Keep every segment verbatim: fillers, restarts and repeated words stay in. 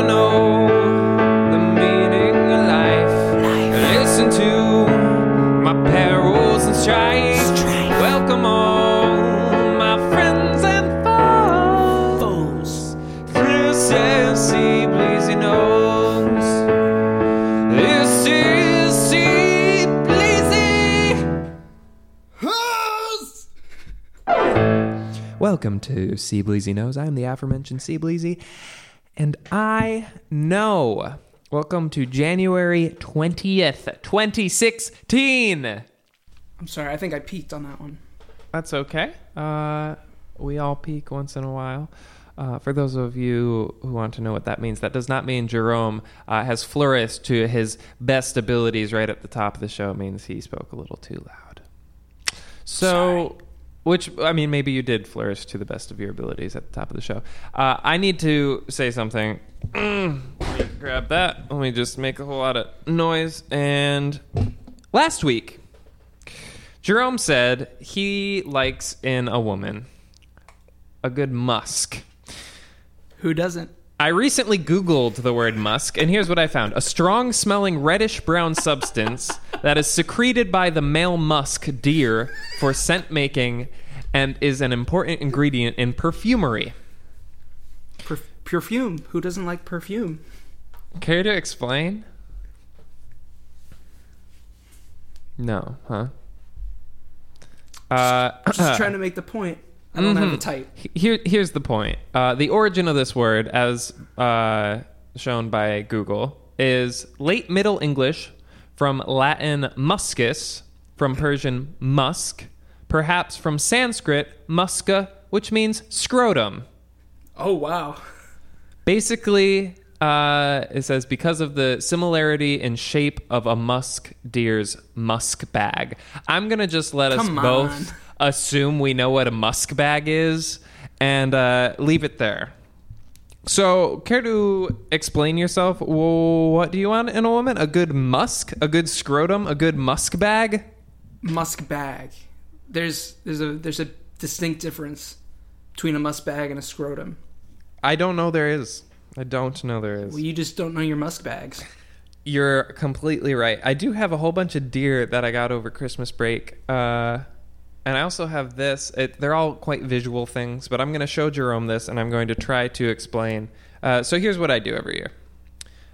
to know the meaning of life. life. Listen to my perils and strife. strife. Welcome all my friends and foes. Through says Sea Bleezy knows. This is Sea Bleezy. Who's? Welcome to Sea Bleezy Knows. I am the aforementioned Sea Bleezy. And I know. Welcome to January twentieth, twenty sixteen. I'm sorry. I think I peaked on that one. That's okay. Uh, we all peak once in a while. Uh, for those of you who want to know what that means, that does not mean Jerome uh, has flourished to his best abilities right at the top of the show. It means he spoke a little too loud. So... Sorry. Which, I mean, maybe you did flourish to the best of your abilities at the top of the show. Uh, I need to say something. Mm, let me grab that. Let me just make a whole lot of noise. And last week, Jerome said he likes in a woman a good musk. Who doesn't? I recently Googled the word musk, and here's what I found. A strong-smelling reddish-brown substance that is secreted by the male musk deer for scent-making and is an important ingredient in perfumery. Per- perfume. Who doesn't like perfume? Care to explain? No, huh? Uh, I'm just trying to make the point. I don't mm-hmm. have a type. Here, here's the point. Uh, the origin of this word, as uh, shown by Google, is late Middle English from Latin muscus, from Persian musk, perhaps from Sanskrit musca, which means scrotum. Oh, wow. Basically, uh, it says because of the similarity in shape of a musk deer's musk bag. I'm going to just let Come us on. both... assume we know what a musk bag is and uh, leave it there. So, care to explain yourself? What do you want in a woman? A good musk? A good scrotum? A good musk bag? Musk bag. There's there's a there's a distinct difference between a musk bag and a scrotum. I don't know there is. I don't know there is. Well, you just don't know your musk bags. You're completely right. I do have a whole bunch of deer that I got over Christmas break. Uh... And I also have this. It, they're all quite visual things, but I'm going to show Jerome this, and I'm going to try to explain. Uh, so here's what I do every year.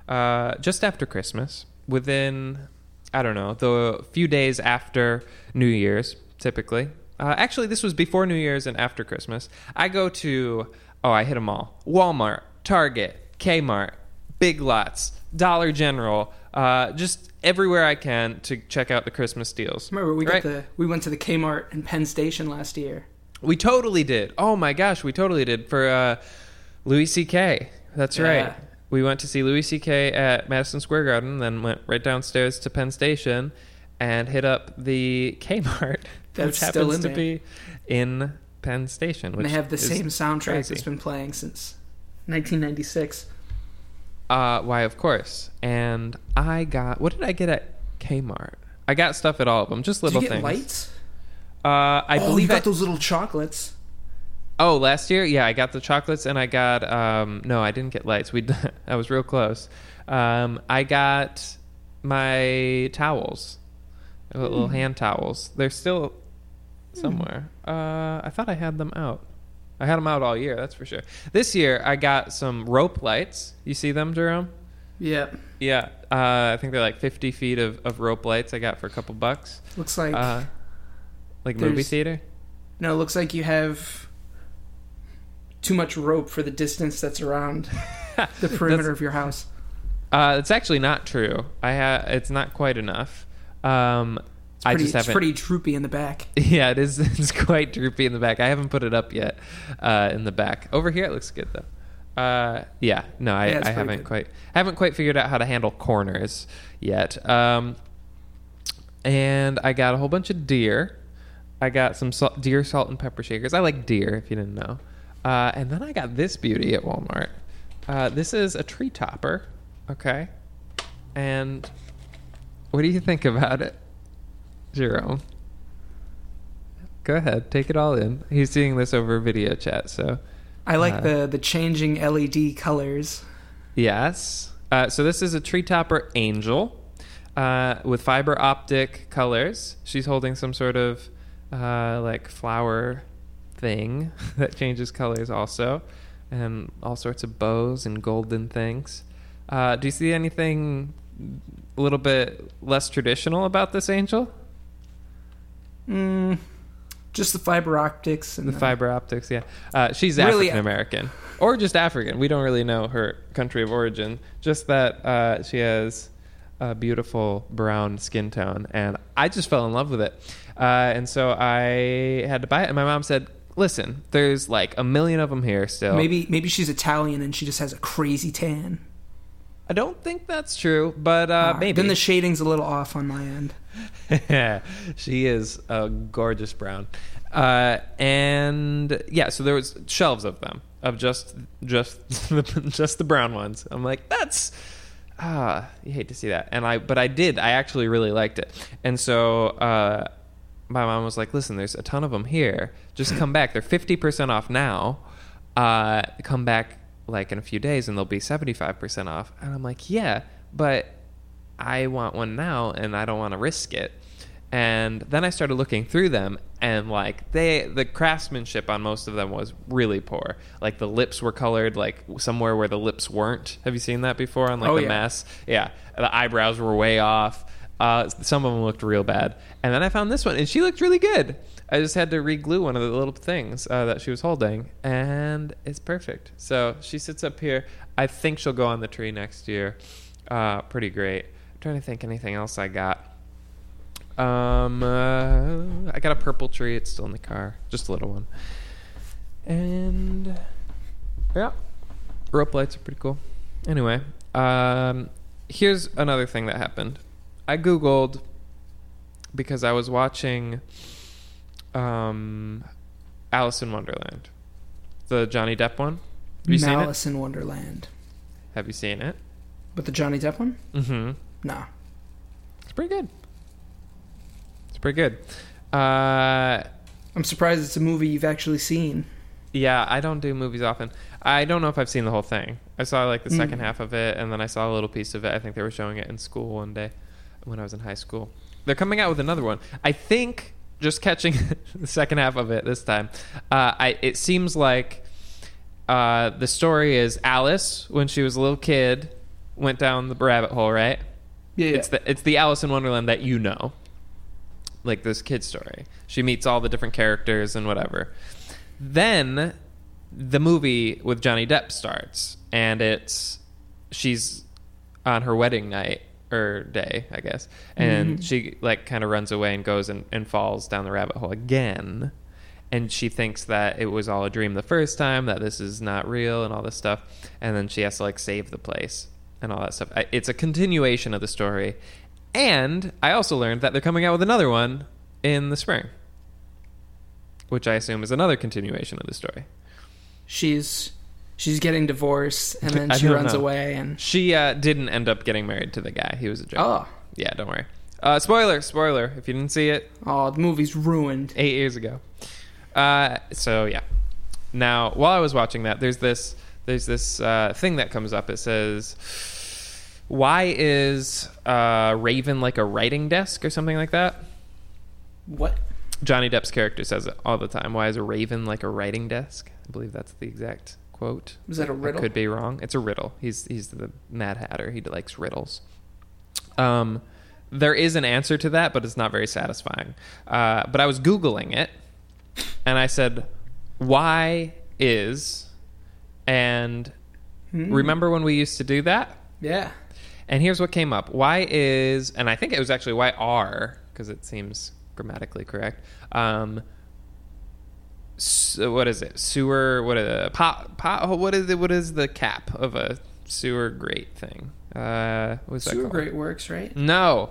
Uh, just after Christmas, within, I don't know, the few days after New Year's, typically. Uh, actually, this was before New Year's and after Christmas. I go to, oh, I hit them all. Walmart, Target, Kmart, Big Lots, Dollar General, uh, just... everywhere I can to check out the Christmas deals. Remember, we right? got the we went to the Kmart in Penn Station last year. We totally did. Oh my gosh, we totally did for uh, Louis C K. That's yeah. right. We went to see Louis C K at Madison Square Garden, then went right downstairs to Penn Station and hit up the Kmart, that's which happens in to be in Penn Station. Which and they have the same soundtrack crazy. that's been playing since nineteen ninety-six. Uh, why, of course. And I got... What did I get at Kmart? I got stuff at all of them. Just little things. Did you get things. lights? Uh, I oh, believe you got I... those little chocolates. Oh, last year? Yeah, I got the chocolates and I got... Um, no, I didn't get lights. We I was real close. Um, I got my towels. Mm. Little hand towels. They're still somewhere. Mm. Uh, I thought I had them out. I had them out all year, that's for sure. This year, I got some rope lights. You see them, Jerome? Yeah. Yeah. Uh, I think they're like fifty feet of, of rope lights I got for a couple bucks. Looks like... Uh, like movie theater? No, it looks like you have too much rope for the distance that's around the perimeter of your house. Uh, it's actually not true. I ha- It's not quite enough. Um... Pretty, I just it's pretty droopy in the back. Yeah, it is. It's quite droopy in the back. I haven't put it up yet uh, in the back. Over here, it looks good, though. Uh, yeah, no, I, yeah, I haven't good. quite haven't quite figured out how to handle corners yet. Um, and I got a whole bunch of deer. I got some salt, deer salt and pepper shakers. I like deer, if you didn't know. Uh, and then I got this beauty at Walmart. Uh, this is a tree topper. Okay. And what do you think about it? Jerome, go ahead, take it all in. He's seeing this over video chat, so I like uh, the the changing L E D colors. Yes. Uh, so this is a treetopper angel uh, with fiber optic colors. She's holding some sort of uh, like flower thing that changes colors also, and all sorts of bows and golden things. Uh, do you see anything a little bit less traditional about this angel? Mm, just the fiber optics. And the, the fiber optics, yeah. Uh, she's really African-American. Or just African. We don't really know her country of origin. Just that uh, she has a beautiful brown skin tone. And I just fell in love with it. Uh, and so I had to buy it. And my mom said, listen, there's like a million of them here still. Maybe maybe she's Italian and she just has a crazy tan. I don't think that's true, but uh, ah, maybe. Then the shading's a little off on my end. Yeah, she is a gorgeous brown. Uh, and yeah, so there was shelves of them, of just just the, just the brown ones. I'm like, that's ah, you hate to see that. And I but I did. I actually really liked it. And so uh, my mom was like, "Listen, there's a ton of them here. Just come back. They're fifty percent off now. Uh, come back." Like in a few days and they'll be seventy-five percent off. And I'm like, yeah, but I want one now and I don't want to risk it. And then I started looking through them and like they, the craftsmanship on most of them was really poor. Like the lips were colored like somewhere where the lips weren't. Have you seen that before on like oh, the yeah. mass? Yeah. The eyebrows were way off. Uh, some of them looked real bad. And then I found this one and she looked really good. I just had to re-glue one of the little things uh, that she was holding, and it's perfect. So she sits up here. I think she'll go on the tree next year. Uh, pretty great. I'm trying to think anything else I got. Um, uh, I got a purple tree. It's still in the car. Just a little one. And, yeah. Rope lights are pretty cool. Anyway, um, here's another thing that happened. I Googled, because I was watching... Um, Alice in Wonderland, the Johnny Depp one. Have you seen it? Alice in Wonderland. Have you seen it? But the Johnny Depp one? Mm-hmm. No. It's pretty good. It's pretty good. Uh, I'm surprised it's a movie you've actually seen. Yeah, I don't do movies often. I don't know if I've seen the whole thing. I saw like the mm. second half of it, and then I saw a little piece of it. I think they were showing it in school one day when I was in high school. They're coming out with another one. I think. Just catching the second half of it this time. Uh, I, it seems like uh, the story is Alice, when she was a little kid, went down the rabbit hole, right? Yeah. It's the, it's the Alice in Wonderland that you know. Like this kid story. She meets all the different characters and whatever. Then the movie with Johnny Depp starts. And it's... She's on her wedding night. Or day, I guess. And mm-hmm. she like kind of runs away and goes and, and falls down the rabbit hole again. And she thinks that it was all a dream the first time, that this is not real and all this stuff. And then she has to like save the place and all that stuff. I, it's a continuation of the story. And I also learned that they're coming out with another one in the spring, which I assume is another continuation of the story. She's... She's getting divorced, and then she runs know. away. And she uh, didn't end up getting married to the guy. He was a joke. Oh. Yeah, don't worry. Uh, spoiler, spoiler, if you didn't see it. Oh, the movie's ruined. Eight years ago. Uh, so, yeah. Now, while I was watching that, there's this there's this uh, thing that comes up. It says, why is uh, Raven like a writing desk or something like that? What? Johnny Depp's character says it all the time. Why is a Raven like a writing desk? I believe that's the exact... quote. Was that a riddle? I could be wrong. It's a riddle. He's he's the Mad Hatter. He likes riddles. Um, there is an answer to that, but it's not very satisfying. Uh, but I was Googling it, and I said, "Why is?" And hmm. remember when we used to do that? Yeah. And here's what came up: Why is? And I think it was actually why are, because it seems grammatically correct. Um, So what is it? Sewer? What a pot? Pot? What is it? What is the cap of a sewer grate thing? Uh, what's that called? Sewer grate works, right? No,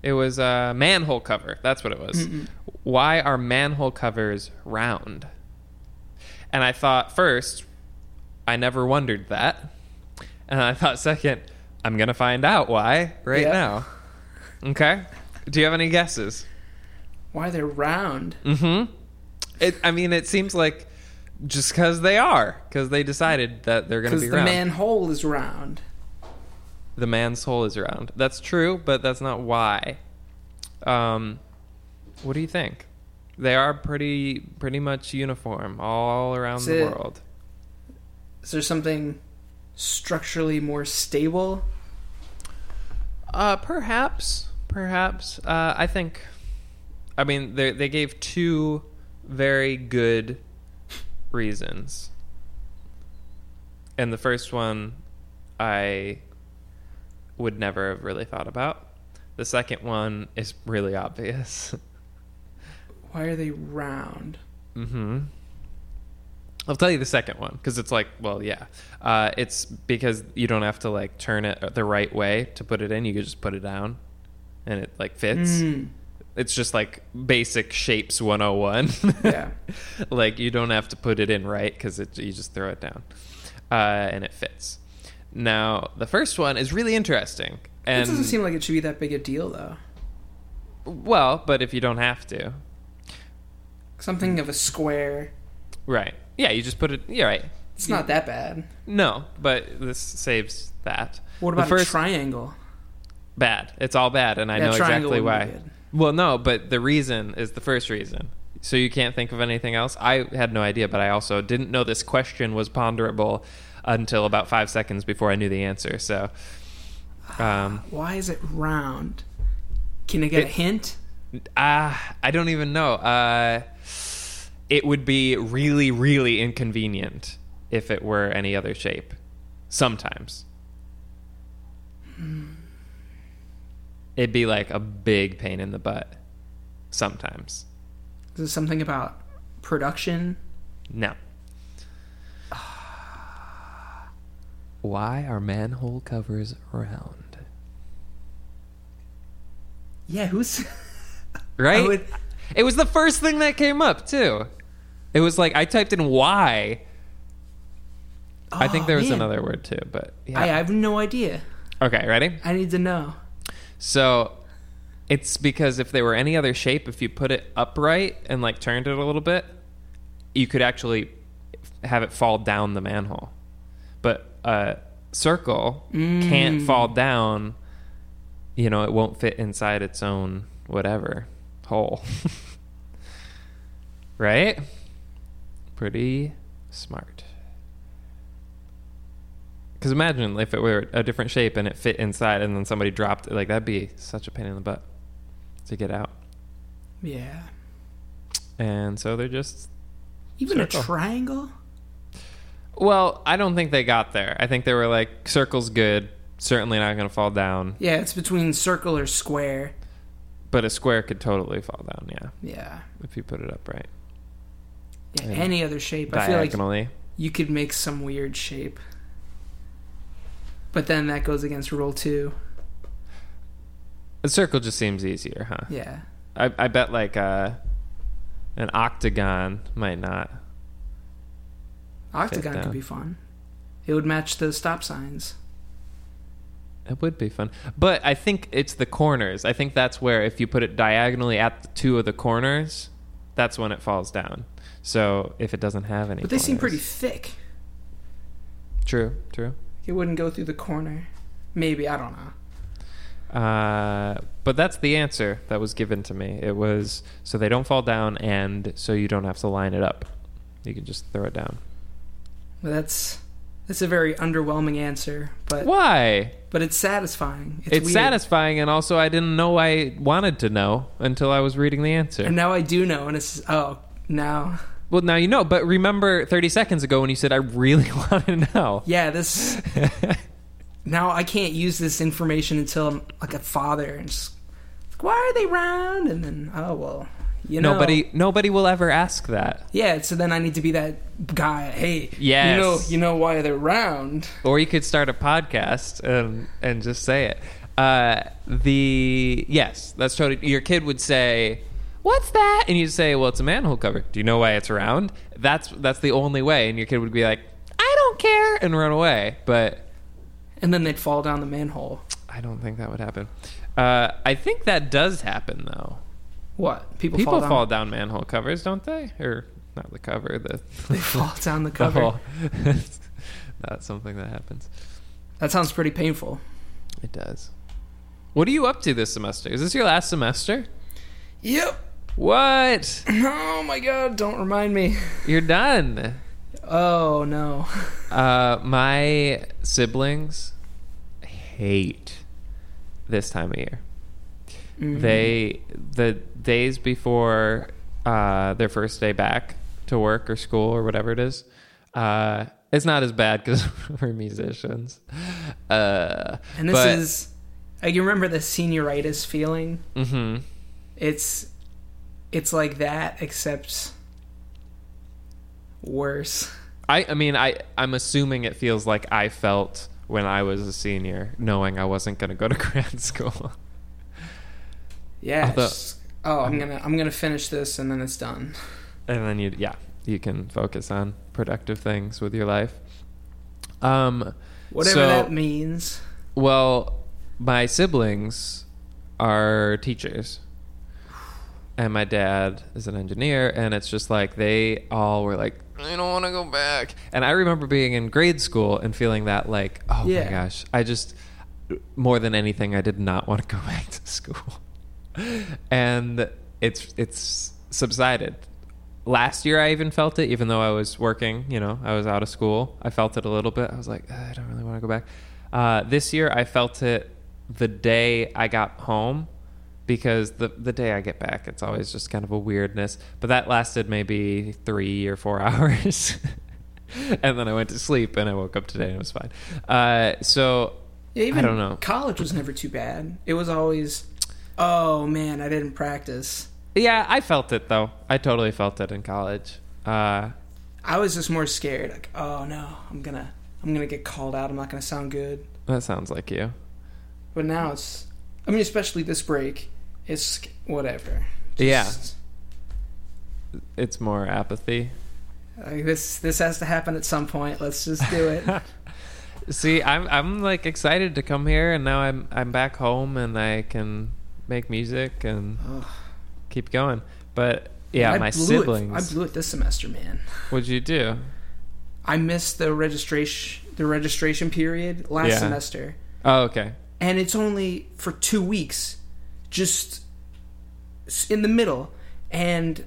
it was a manhole cover. That's what it was. Mm-mm. Why are manhole covers round? And I thought first, I never wondered that, and I thought second, I'm gonna find out why right yep. now. Okay, do you have any guesses? Why they're round? Mm-hmm. It, I mean, it seems like Just because they are. Because they decided that they're going to be round. Because the manhole is round. The man's hole is round. That's true, but that's not why. Um, what do you think? They are pretty pretty much uniform all around is the it, world. Is there something structurally more stable? Uh, perhaps. Perhaps. Uh, I think... I mean, they they gave two very good... reasons. And the first one I would never have really thought about. The second one is really obvious. Why are they round? Mm-hmm. I'll tell you the second one because it's like, well, yeah. Uh, it's because you don't have to like turn it the right way to put it in. You can just put it down and it like fits. Mm. It's just like basic shapes one oh one. Yeah. Like you don't have to put it in right because it, you just throw it down uh, and it fits. Now, the first one is really interesting. And it doesn't seem like it should be that big a deal, though. Well, but if you don't have to. Something of a square. Right. Yeah, you just put it... Yeah, right. It's you, not that bad. No, but this saves that. What about the first, a triangle? Bad. It's all bad, and I that know exactly why. Good. Well, no, but the reason is the first reason. So you can't think of anything else? I had no idea, but I also didn't know this question was ponderable until about five seconds before I knew the answer. So, um, why is it round? Can I get it, a hint? Uh, I don't even know. Uh, it would be really, really inconvenient if it were any other shape. Sometimes. Hmm. It'd be like a big pain in the butt sometimes. Is it something about production? No. Why are manhole covers round? Yeah, who's... Right? Would... It was the first thing that came up, too. It was like, I typed in why. Oh, I think there was man. another word, too, but... Yeah. I, I have no idea. Okay, ready? I need to know. So it's because if they were any other shape, if you put it upright and like turned it a little bit, you could actually have it fall down the manhole. But a circle mm. can't fall down. You know, it won't fit inside its own whatever hole. Right? Pretty smart. Because imagine if it were a different shape and it fit inside and then somebody dropped it. Like, that'd be such a pain in the butt to get out. Yeah. And so they're just... Even circle. A triangle? Well, I don't think they got there. I think they were like, circle's good. Certainly not going to fall down. Yeah, it's between circle or square. But a square could totally fall down, yeah. Yeah. If you put it upright. Yeah, and any other shape. Diagonally. I feel like you could make some weird shape. But then that goes against rule two. A circle just seems easier, huh? Yeah. I I bet like a, an octagon might not. Octagon could be fun. It would match the stop signs. It would be fun. But I think it's the corners. I think that's where if you put it diagonally at the two of the corners, that's when it falls down. So if it doesn't have any But they corners. Seem pretty thick. True, true. It wouldn't go through the corner. Maybe, I don't know. Uh, but that's the answer that was given to me. It was, so they don't fall down, and so you don't have to line it up. You can just throw it down. Well, that's that's a very underwhelming answer. But why? But it's satisfying. It's, it's weird. satisfying, and also I didn't know I wanted to know until I was reading the answer. And now I do know, and it's, oh, now... Well, now you know, but remember thirty seconds ago when you said, I really want to know. Yeah, this... Now I can't use this information until I'm like a father. And just, why are they round? And then, oh, well, you know. Nobody nobody will ever ask that. Yeah, so then I need to be that guy. Hey, yes. you know you know why they're round. Or you could start a podcast and, and just say it. Uh, the... Yes, that's totally... Your kid would say... What's that? And you say, well, it's a manhole cover. Do you know why it's round? That's that's the only way. And your kid would be like, I don't care, and run away. But and then they'd fall down the manhole. I don't think that would happen. Uh, I think that does happen, though. What? People, People fall, down? fall down manhole covers, don't they? Or not the cover. The they fall down the cover. The That's something that happens. That sounds pretty painful. It does. What are you up to this semester? Is this your last semester? Yep. What? Oh my god, don't remind me. You're done. Oh no. Uh, my siblings hate this time of year. Mm-hmm. They, the days before uh, their first day back to work or school or whatever it is, uh, it's not as bad because we're musicians. Uh, and this but, is, I like, you remember the senioritis feeling? Mm-hmm. It's, it's like that, except worse. I, I mean, I, I'm assuming it feels like I felt when I was a senior, knowing I wasn't going to go to grad school. Yeah. Although, just, oh, I'm, I'm gonna, I'm gonna finish this, and then it's done. And then you, yeah, you can focus on productive things with your life. Um, whatever so, that means. Well, my siblings are teachers. And my dad is an engineer, and it's just like they all were like, I don't want to go back. And I remember being in grade school and feeling that like, oh yeah. my gosh, I just, more than anything, I did not want to go back to school. And it's it's subsided. Last year, I even felt it, even though I was working, you know, I was out of school. I felt it a little bit. I was like, I don't really want to go back. Uh, this year, I felt it the day I got home. Because the the day I get back, it's always just kind of a weirdness. But that lasted maybe three or four hours. And then I went to sleep, and I woke up today, and it was fine. Uh, so, yeah, even I don't know. College was never too bad. It was always, oh, man, I didn't practice. Yeah, I felt it, though. I totally felt it in college. Uh, I was just more scared. Like, oh, no, I'm going to I'm gonna get called out. I'm not going to sound good. That sounds like you. But now it's... I mean, especially this break, it's whatever. Just, yeah. It's more apathy. Like this this has to happen at some point. Let's just do it. See, I'm I'm like excited to come here, and now I'm I'm back home, and I can make music and Ugh. keep going. But yeah, I my blew siblings. It. I blew it this semester, man. What'd you do? I missed the registration the registration period last yeah. semester. Oh, okay. And it's only for two weeks, just in the middle. And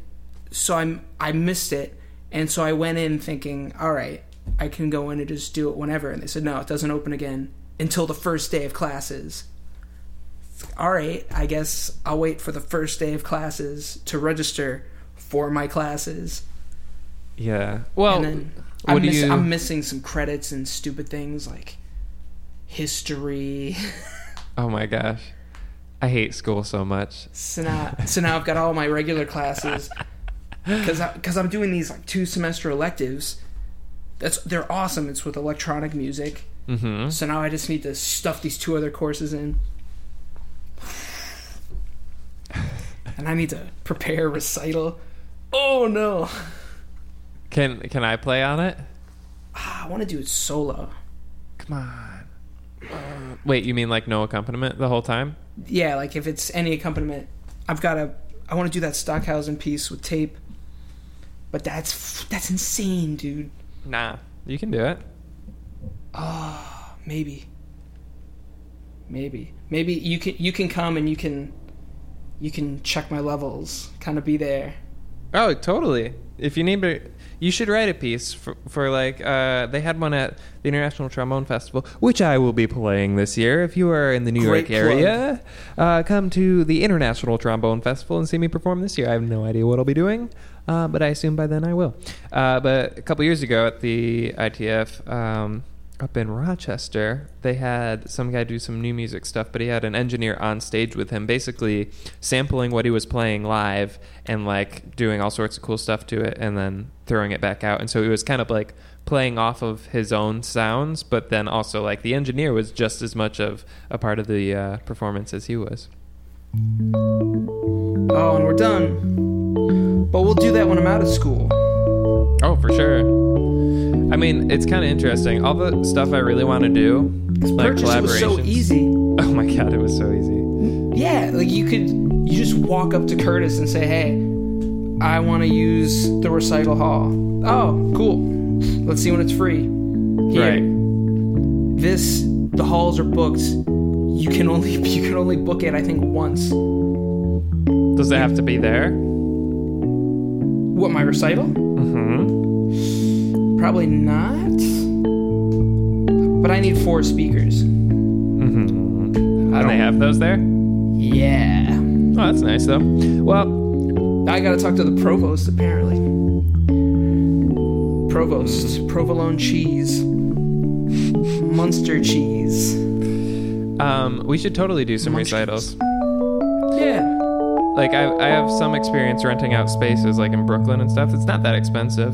so I'm, I missed it. And so I went in thinking, all right, I can go in and just do it whenever. And they said, no, it doesn't open again until the first day of classes. All right, I guess I'll wait for the first day of classes to register for my classes. Yeah. Well, and then I'm, what do miss- you... I'm missing some credits and stupid things like... history. Oh my gosh, I hate school so much. So now, so now I've got all my regular classes because because I'm doing these like two semester electives. That's they're awesome. It's with electronic music. Mm-hmm. So now I just need to stuff these two other courses in, and I need to prepare a recital. Oh no! Can can I play on it? Ah, I want to do it solo. Come on. Uh, wait, you mean like no accompaniment the whole time? Yeah, like if it's any accompaniment, I've got to. I want to do that Stockhausen piece with tape, but that's that's insane, dude. Nah, you can do it. Oh, maybe, maybe, maybe you can you can come and you can you can check my levels, kind of be there. Oh, totally. If you need to. You should write a piece for, for like, uh, they had one at the International Trombone Festival, which I will be playing this year. If you are in the New Great York area, uh, come to the International Trombone Festival and see me perform this year. I have no idea what I'll be doing, uh, but I assume by then I will. Uh, but a couple years ago at the I T F um, up in Rochester, they had some guy do some new music stuff, but he had an engineer on stage with him, basically sampling what he was playing live and like doing all sorts of cool stuff to it and then throwing it back out. And so he was kind of like playing off of his own sounds, but then also like the engineer was just as much of a part of the uh, performance as he was. Oh, and we're done. But we'll do that when I'm out of school. Oh, for sure. I mean, it's kind of interesting. All the stuff I really want to do, like purchase, collaborations. It was so easy. Oh my god, it was so easy. Yeah, like you could, you just walk up to Curtis and say, "Hey, I want to use the recital hall. Oh, cool. Let's see when it's free. Here. Right. This, the halls are booked. You can only you can only book it, I think, once. Does it have to be there? What, my recital? Mm-hmm. Probably not. But I need four speakers. Mm-hmm. I don't... they have those there? Yeah. Oh, that's nice, though. Well, I gotta talk to the provost, apparently. Provost. Provolone cheese. Munster cheese. Um, we should totally do some Munster recitals. Yeah. Like, I I have some experience renting out spaces, like, in Brooklyn and stuff. It's not that expensive.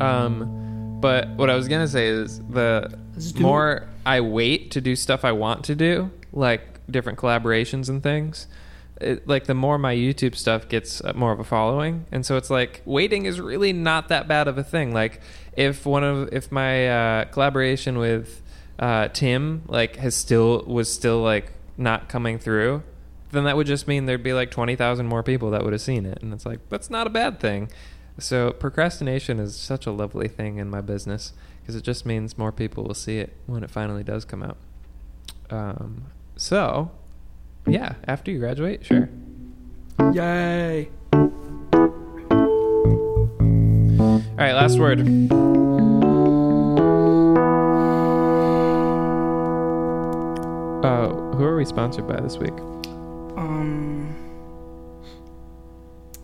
Um, but what I was gonna say is the more it. I wait to do stuff I want to do, like, different collaborations and things, it, like the more my YouTube stuff gets more of a following, and so it's like waiting is really not that bad of a thing. Like if one of if my uh collaboration with uh Tim like has still was still like not coming through, then that would just mean there'd be like twenty thousand more people that would have seen it, and it's like that's not a bad thing. So procrastination is such a lovely thing in my business because it just means more people will see it when it finally does come out. um So, yeah, after you graduate, sure. Yay! All right, last word. Uh, who are we sponsored by this week? Um,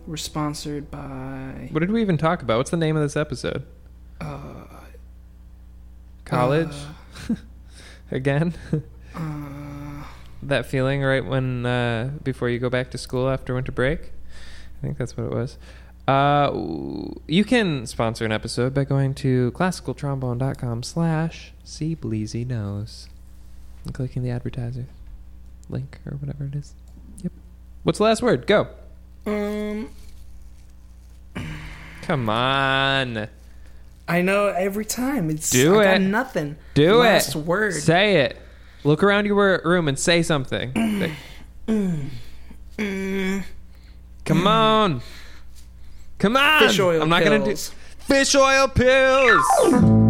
we're sponsored by... What did we even talk about? What's the name of this episode? Uh, College? Uh, Again? uh... That feeling right when uh before you go back to school after winter break. I think that's what it was. Uh you can sponsor an episode by going to classicaltrombone.com slash Sea Bleezy Nose and clicking the advertiser link or whatever it is. Yep. What's the last word? Go. Um Come on. I know every time. It's Do I got it. nothing. Do last it. Last word. Say it. Look around your room and say something. Mm, mm, mm, Come mm. on. Come on. Fish oil I'm not pills. Gonna do fish oil pills.